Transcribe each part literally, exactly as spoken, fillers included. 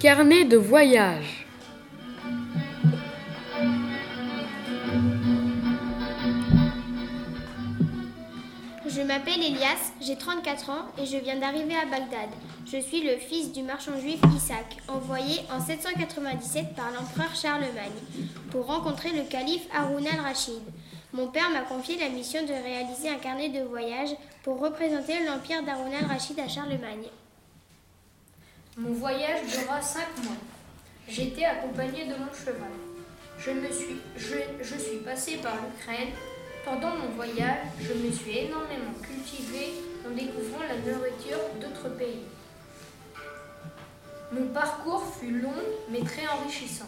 Carnet de voyage. Je m'appelle Elias, j'ai trente-quatre ans et je viens d'arriver à Bagdad. Je suis le fils du marchand juif Isaac, envoyé en sept cent quatre-vingt-dix-sept par l'empereur Charlemagne pour rencontrer le calife Haroun al-Rachid. Mon père m'a confié la mission de réaliser un carnet de voyage pour représenter l'empire d'Haroun al-Rachid à Charlemagne. Mon voyage dura cinq mois. J'étais accompagné de mon cheval. Je, me suis, je, je suis passé par l'Ukraine. Pendant mon voyage, je me suis énormément cultivé en découvrant la nourriture d'autres pays. Mon parcours fut long mais très enrichissant.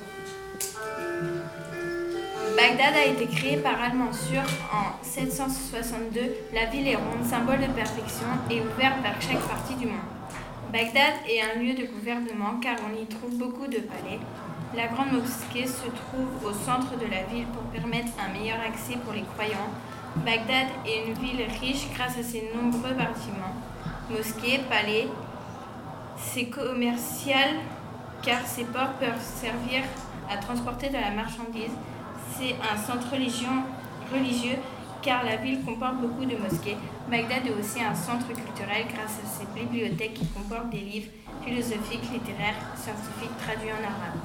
Bagdad a été créée par Al-Mansour en sept cent soixante-deux. La ville est ronde, symbole de perfection, et ouverte par chaque partie du monde. Bagdad est un lieu de gouvernement car on y trouve beaucoup de palais. La grande mosquée se trouve au centre de la ville pour permettre un meilleur accès pour les croyants. Bagdad est une ville riche grâce à ses nombreux bâtiments, mosquées, palais. C'est commercial car ses ports peuvent servir à transporter de la marchandise. C'est un centre religieux car la ville comporte beaucoup de mosquées. Bagdad est aussi un centre culturel grâce à ses bibliothèques qui comportent des livres philosophiques, littéraires, scientifiques traduits en arabe.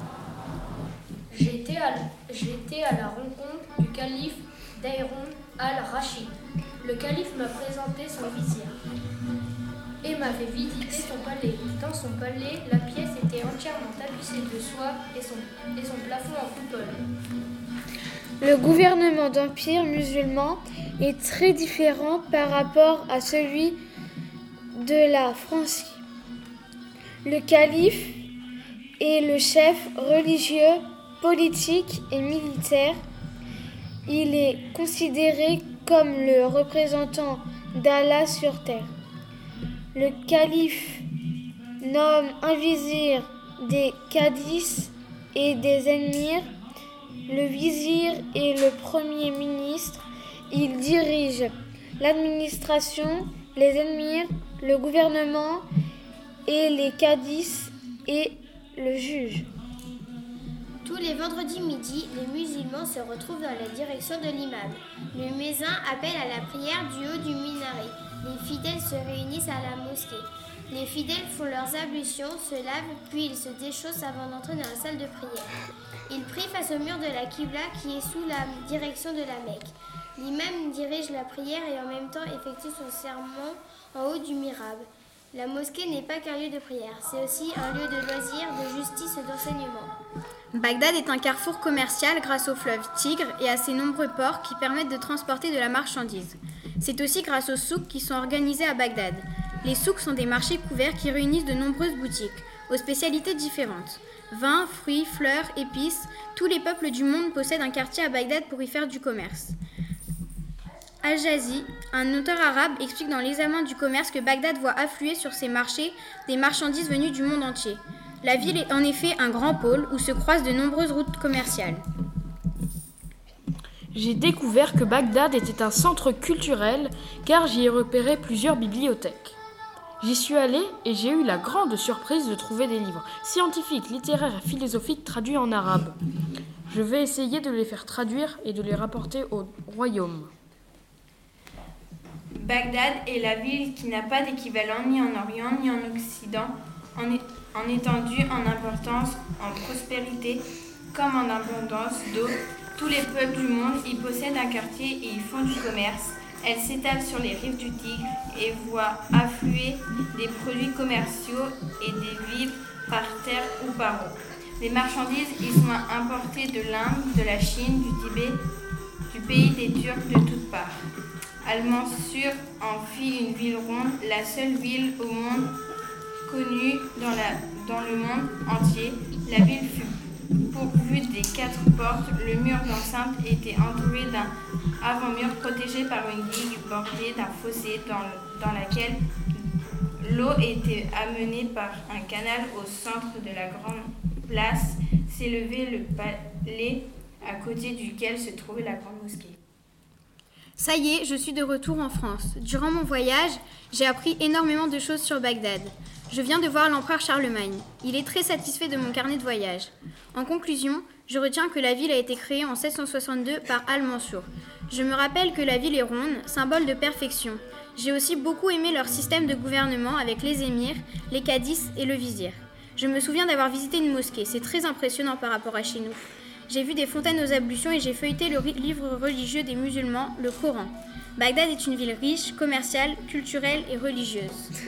J'étais à, j'étais à la rencontre du calife d'Haroun al-Rachid. Le calife m'a présenté son vizir et m'a fait visiter son palais. Dans son palais, la pièce était entièrement tapissée de soie et son, et son plafond en coupole. Le gouvernement d'empire musulman est très différent par rapport à celui de la France. Le calife est le chef religieux, politique et militaire. Il est considéré comme le représentant d'Allah sur terre. Le calife nomme un vizir, des cadis et des émirs. Le vizir est le premier ministre. Il dirige l'administration, les émirs, le gouvernement et les cadis et le juge. Tous les vendredis midi, les musulmans se retrouvent dans la direction de l'imam. Le muezzin appelle à la prière du haut du minaret. Les fidèles se réunissent à la mosquée. Les fidèles font leurs ablutions, se lavent, puis ils se déchaussent avant d'entrer dans la salle de prière. Ils prient face au mur de la Qibla qui est sous la direction de la Mecque. L'imam dirige la prière et en même temps effectue son sermon en haut du mihrab. La mosquée n'est pas qu'un lieu de prière, c'est aussi un lieu de loisirs, de justice et d'enseignement. Bagdad est un carrefour commercial grâce au fleuve Tigre et à ses nombreux ports qui permettent de transporter de la marchandise. C'est aussi grâce aux souks qui sont organisés à Bagdad. Les souks sont des marchés couverts qui réunissent de nombreuses boutiques, aux spécialités différentes. Vins, fruits, fleurs, épices, tous les peuples du monde possèdent un quartier à Bagdad pour y faire du commerce. Al-Jazi, un auteur arabe, explique dans l'Examen du commerce que Bagdad voit affluer sur ses marchés des marchandises venues du monde entier. La ville est en effet un grand pôle où se croisent de nombreuses routes commerciales. J'ai découvert que Bagdad était un centre culturel car j'y ai repéré plusieurs bibliothèques. J'y suis allée et j'ai eu la grande surprise de trouver des livres scientifiques, littéraires et philosophiques traduits en arabe. Je vais essayer de les faire traduire et de les rapporter au royaume. Bagdad est la ville qui n'a pas d'équivalent ni en Orient ni en Occident, en, é- en étendue, en importance, en prospérité, comme en abondance d'eau. Tous les peuples du monde y possèdent un quartier et y font du commerce. Elle s'étale sur les rives du Tigre et voit affluer des produits commerciaux et des vivres par terre ou par eau. Les marchandises y sont importées de l'Inde, de la Chine, du Tibet, du pays des Turcs, de toutes parts. Al-Mansour en fit une ville ronde, la seule ville au monde connue dans, la, dans le monde entier. La ville fut pourvue des quatre portes. Le mur d'enceinte était entouré d'un avant-mur protégé par une digue bordée d'un fossé dans, le, dans laquelle l'eau était amenée par un canal au centre de la grande place. S'élevait le palais à côté duquel se trouvait la grande mosquée. Ça y est, je suis de retour en France. Durant mon voyage, j'ai appris énormément de choses sur Bagdad. Je viens de voir l'empereur Charlemagne. Il est très satisfait de mon carnet de voyage. En conclusion, je retiens que la ville a été créée en sept cent soixante-deux par Al-Mansour. Je me rappelle que la ville est ronde, symbole de perfection. J'ai aussi beaucoup aimé leur système de gouvernement avec les émirs, les cadis et le vizir. Je me souviens d'avoir visité une mosquée, c'est très impressionnant par rapport à chez nous. J'ai vu des fontaines aux ablutions et j'ai feuilleté le livre religieux des musulmans, le Coran. Bagdad est une ville riche, commerciale, culturelle et religieuse.